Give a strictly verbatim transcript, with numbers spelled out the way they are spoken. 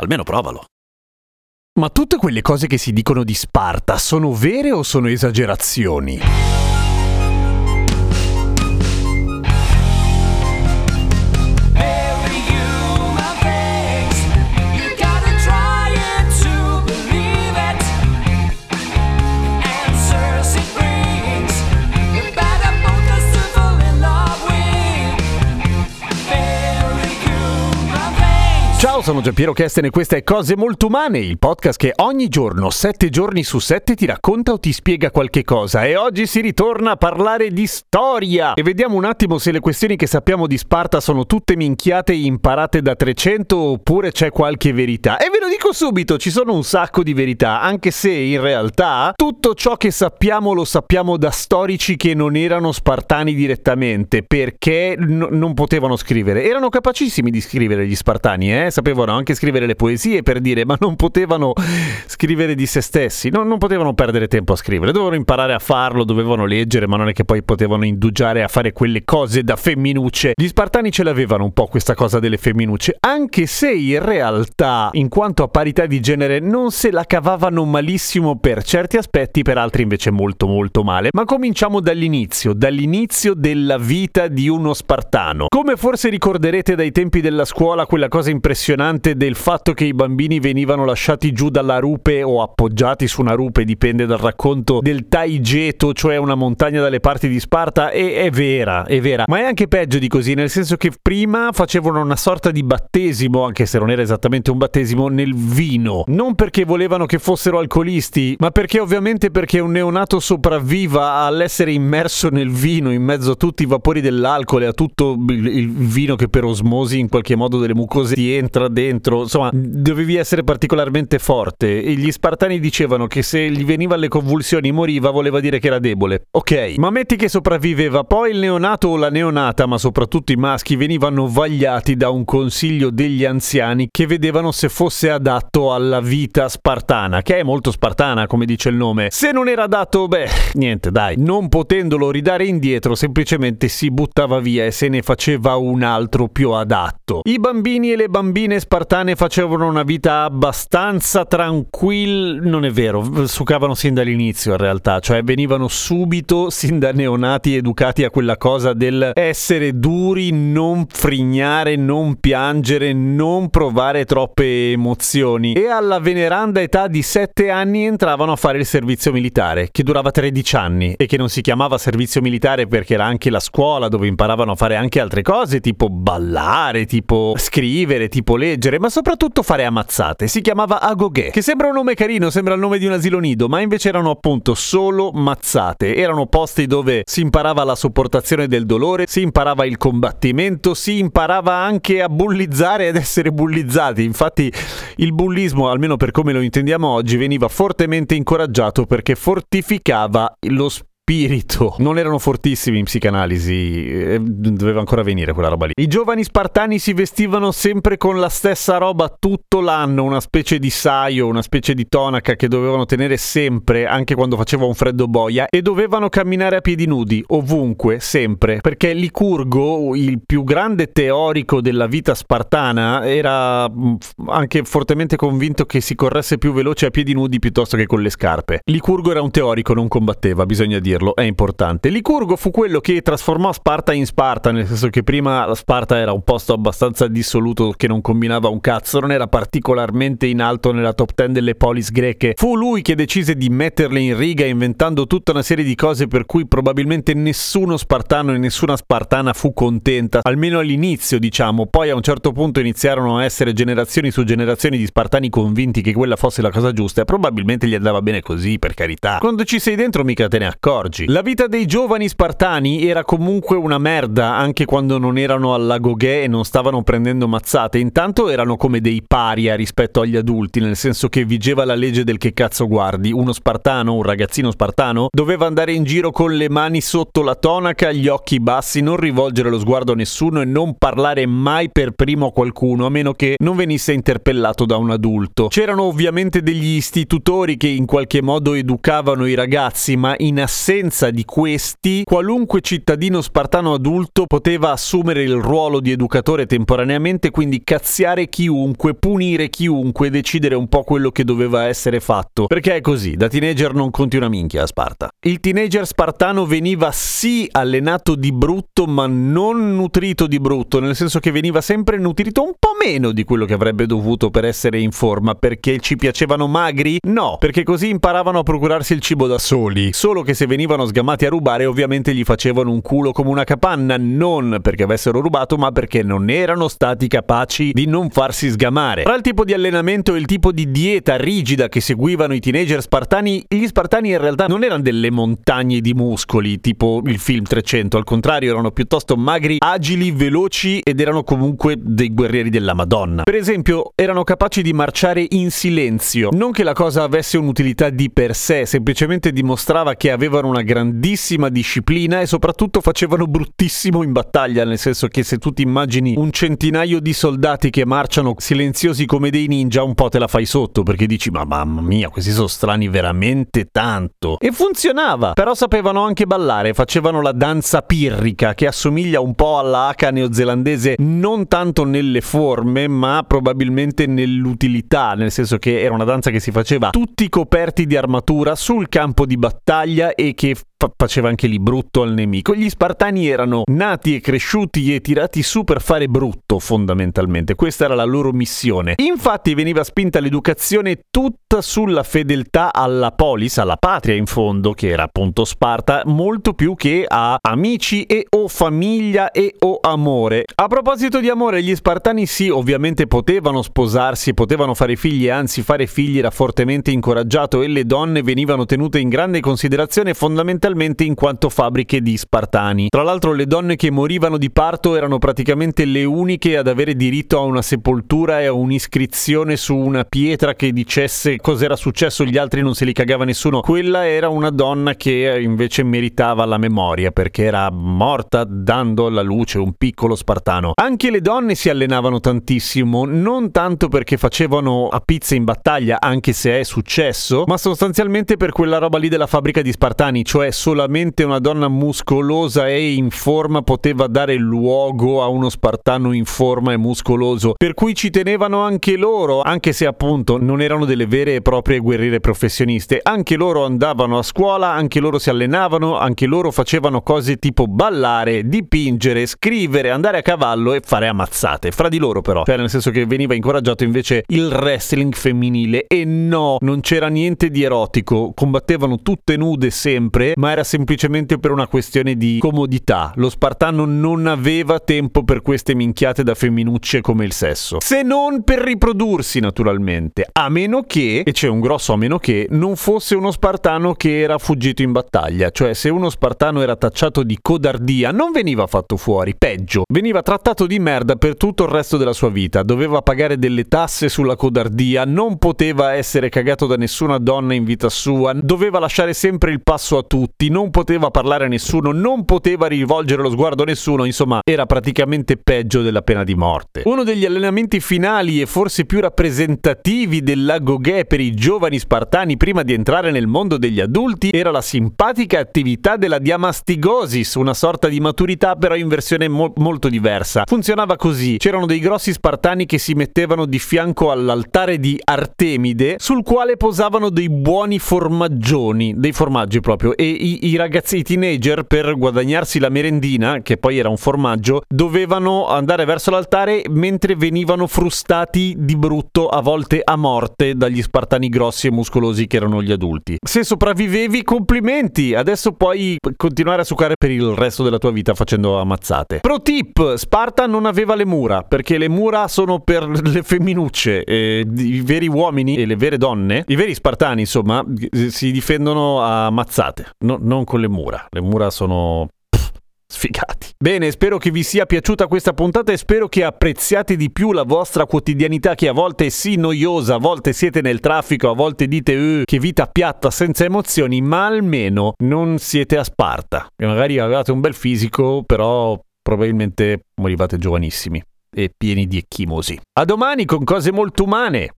Almeno provalo. Ma tutte quelle cose che si dicono di Sparta sono vere o sono esagerazioni? Ciao, sono Gianpiero Kesten e questa è Cose Molto Umane, il podcast che ogni giorno, sette giorni su sette, ti racconta o ti spiega qualche cosa. E oggi si ritorna a parlare di storia. E vediamo un attimo se le questioni che sappiamo di Sparta sono tutte minchiate e imparate da trecento oppure c'è qualche verità. E ve lo dico subito, ci sono un sacco di verità, anche se in realtà tutto ciò che sappiamo lo sappiamo da storici che non erano spartani direttamente, perché n- non potevano scrivere. Erano capacissimi di scrivere gli spartani, eh? Sapevano anche scrivere le poesie, per dire, ma non potevano scrivere di se stessi, non, non potevano perdere tempo a scrivere, dovevano imparare a farlo, dovevano leggere, ma non è che poi potevano indugiare a fare quelle cose da femminucce. Gli spartani ce l'avevano un po' questa cosa delle femminucce, anche se in realtà, in quanto a parità di genere, non se la cavavano malissimo per certi aspetti, per altri invece molto molto male. Ma cominciamo dall'inizio, dall'inizio della vita di uno spartano. Come forse ricorderete dai tempi della scuola, quella cosa impressionante del fatto che i bambini venivano lasciati giù dalla rupe o appoggiati su una rupe, dipende dal racconto del Taigeto, cioè una montagna dalle parti di Sparta, e è vera, è vera, ma è anche peggio di così, nel senso che prima facevano una sorta di battesimo, anche se non era esattamente un battesimo, nel vino, non perché volevano che fossero alcolisti, ma perché ovviamente perché un neonato sopravviva all'essere immerso nel vino, in mezzo a tutti i vapori dell'alcol e a tutto il vino che per osmosi in qualche modo delle mucose ti entra dentro, insomma dovevi essere particolarmente forte. E gli spartani dicevano che se gli veniva alle convulsioni moriva, voleva dire che era debole. Ok, ma metti che sopravviveva, poi il neonato o la neonata, ma soprattutto i maschi, venivano vagliati da un consiglio degli anziani che vedevano se fosse adatto alla vita spartana, che è molto spartana come dice il nome. Se non era adatto, beh, niente, dai, non potendolo ridare indietro, semplicemente si buttava via e se ne faceva un altro più adatto. I bambini e le bambine Le bambine spartane facevano una vita abbastanza tranquilla, non è vero, sucavano sin dall'inizio in realtà, cioè venivano subito, sin da neonati, educati a quella cosa del essere duri, non frignare, non piangere, non provare troppe emozioni. E alla veneranda età di sette anni entravano a fare il servizio militare, che durava tredici anni e che non si chiamava servizio militare perché era anche la scuola dove imparavano a fare anche altre cose, tipo ballare, tipo scrivere, tipo leggere, ma soprattutto fare ammazzate. Si chiamava Agoghé, che sembra un nome carino, sembra il nome di un asilo nido, ma invece erano appunto solo mazzate. Erano posti dove si imparava la sopportazione del dolore, si imparava il combattimento, si imparava anche a bullizzare ed essere bullizzati. Infatti il bullismo, almeno per come lo intendiamo oggi, veniva fortemente incoraggiato perché fortificava lo spirito. Spirito. Non erano fortissimi in psicanalisi, doveva ancora venire quella roba lì. I giovani spartani si vestivano sempre con la stessa roba tutto l'anno, una specie di saio, una specie di tonaca che dovevano tenere sempre, anche quando faceva un freddo boia, e dovevano camminare a piedi nudi, ovunque, sempre, perché Licurgo, il più grande teorico della vita spartana, era anche fortemente convinto che si corresse più veloce a piedi nudi piuttosto che con le scarpe. Licurgo era un teorico, non combatteva, bisogna dire. È importante. Licurgo fu quello che trasformò Sparta in Sparta, nel senso che prima Sparta era un posto abbastanza dissoluto che non combinava un cazzo, non era particolarmente in alto nella top dieci delle polis greche. Fu lui che decise di metterle in riga inventando tutta una serie di cose per cui probabilmente nessuno spartano e nessuna spartana fu contenta, almeno all'inizio diciamo. Poi a un certo punto iniziarono a essere generazioni su generazioni di spartani convinti che quella fosse la cosa giusta e probabilmente gli andava bene così, per carità. Quando ci sei dentro mica te ne accorgi. oggi. La vita dei giovani spartani era comunque una merda, anche quando non erano all'Agoghé e non stavano prendendo mazzate. Intanto erano come dei paria rispetto agli adulti, nel senso che vigeva la legge del che cazzo guardi. Uno spartano, un ragazzino spartano, doveva andare in giro con le mani sotto la tonaca, gli occhi bassi, non rivolgere lo sguardo a nessuno e non parlare mai per primo a qualcuno, a meno che non venisse interpellato da un adulto. C'erano ovviamente degli istitutori che in qualche modo educavano i ragazzi, ma in assenza di questi, qualunque cittadino spartano adulto poteva assumere il ruolo di educatore temporaneamente, quindi cazziare chiunque, punire chiunque, decidere un po' quello che doveva essere fatto. Perché è così, da teenager non conti una minchia a Sparta. Il teenager spartano veniva sì allenato di brutto, ma non nutrito di brutto, nel senso che veniva sempre nutrito un po' meno di quello che avrebbe dovuto per essere in forma. Perché ci piacevano magri? No, perché così imparavano a procurarsi il cibo da soli. Solo che se venivano sgamati a rubare, ovviamente gli facevano un culo come una capanna, non perché avessero rubato, ma perché non erano stati capaci di non farsi sgamare. Tra il tipo di allenamento e il tipo di dieta rigida che seguivano i teenager spartani, gli spartani in realtà non erano delle montagne di muscoli, tipo il film trecento, al contrario erano piuttosto magri, agili, veloci ed erano comunque dei guerrieri della Madonna. Per esempio, erano capaci di marciare in silenzio, non che la cosa avesse un'utilità di per sé, semplicemente dimostrava che avevano una grandissima disciplina e soprattutto facevano bruttissimo in battaglia, nel senso che se tu ti immagini un centinaio di soldati che marciano silenziosi come dei ninja, un po' te la fai sotto, perché dici ma mamma mia, questi sono strani veramente tanto. E funzionava, però sapevano anche ballare, facevano la danza pirrica che assomiglia un po' alla haka neozelandese, non tanto nelle forme ma probabilmente nell'utilità, nel senso che era una danza che si faceva tutti coperti di armatura sul campo di battaglia e che fa- faceva anche lì brutto al nemico. Gli spartani erano nati e cresciuti e tirati su per fare brutto, fondamentalmente. Questa era la loro missione. Infatti veniva spinta l'educazione tutta sulla fedeltà alla polis, alla patria in fondo, che era appunto Sparta, molto più che a amici e o famiglia e o amore. A proposito di amore, gli spartani sì, ovviamente potevano sposarsi, potevano fare figli, anzi fare figli era fortemente incoraggiato e le donne venivano tenute in grande considerazione, fondamentalmente in quanto fabbriche di spartani. Tra l'altro le donne che morivano di parto erano praticamente le uniche ad avere diritto a una sepoltura e a un'iscrizione su una pietra che dicesse cos'era successo, gli altri non se li cagava nessuno. Quella era una donna che invece meritava la memoria perché era morta dando alla luce un piccolo spartano. Anche le donne si allenavano tantissimo, non tanto perché facevano a pizze in battaglia, anche se è successo, ma sostanzialmente per quella roba lì della fabbrica di spartani, cioè solamente una donna muscolosa e in forma poteva dare luogo a uno spartano in forma e muscoloso, per cui ci tenevano anche loro, anche se appunto non erano delle vere e proprie guerriere professioniste. Anche loro andavano a scuola, anche loro si allenavano, anche loro facevano cose tipo ballare, dipingere, scrivere, andare a cavallo e fare ammazzate fra di loro, però, cioè nel senso che veniva incoraggiato invece il wrestling femminile. E no, non c'era niente di erotico, combattevano tutte nude sempre, ma era semplicemente per una questione di comodità. Lo spartano non aveva tempo per queste minchiate da femminucce come il sesso, se non per riprodursi naturalmente, a meno che, e c'è un grosso a meno che, non fosse uno spartano che era fuggito in battaglia. Cioè se uno spartano era tacciato di codardia non veniva fatto fuori, peggio, veniva trattato di merda per tutto il resto della sua vita, doveva pagare delle tasse sulla codardia, non poteva essere cagato da nessuna donna in vita sua, doveva lasciare sempre il passo a tutti, non poteva parlare a nessuno, non poteva rivolgere lo sguardo a nessuno, insomma era praticamente peggio della pena di morte. Uno degli allenamenti finali e forse più rappresentativi dell'Agoghé per i giovani spartani prima di entrare nel mondo degli adulti era la simpatica attività della Diamastigosis, una sorta di maturità però in versione mo- molto diversa. Funzionava così: c'erano dei grossi spartani che si mettevano di fianco all'altare di Artemide, sul quale posavano dei buoni formaggioni, dei formaggi proprio, e i, i ragazzi, i teenager, per guadagnarsi la merendina, che poi era un formaggio, dovevano andare verso l'altare mentre venivano frustati di brutto, a volte a morte, dagli spartani grossi e muscolosi che erano gli adulti. Se sopravvivevi, complimenti, adesso puoi continuare a sucare per il resto della tua vita facendo ammazzate. Pro tip: Sparta non aveva le mura, perché le mura sono per le femminucce, e i veri uomini e le vere donne, i veri spartani insomma, si difendono a mazzate. No, non con le mura. Le mura sono... sfigati. Bene, spero che vi sia piaciuta questa puntata e spero che apprezziate di più la vostra quotidianità, che a volte è sì noiosa, a volte siete nel traffico, a volte dite eh, che vita piatta senza emozioni, ma almeno non siete a Sparta. E magari avevate un bel fisico, però probabilmente morivate giovanissimi e pieni di ecchimosi. A domani con Cose Molto Umane.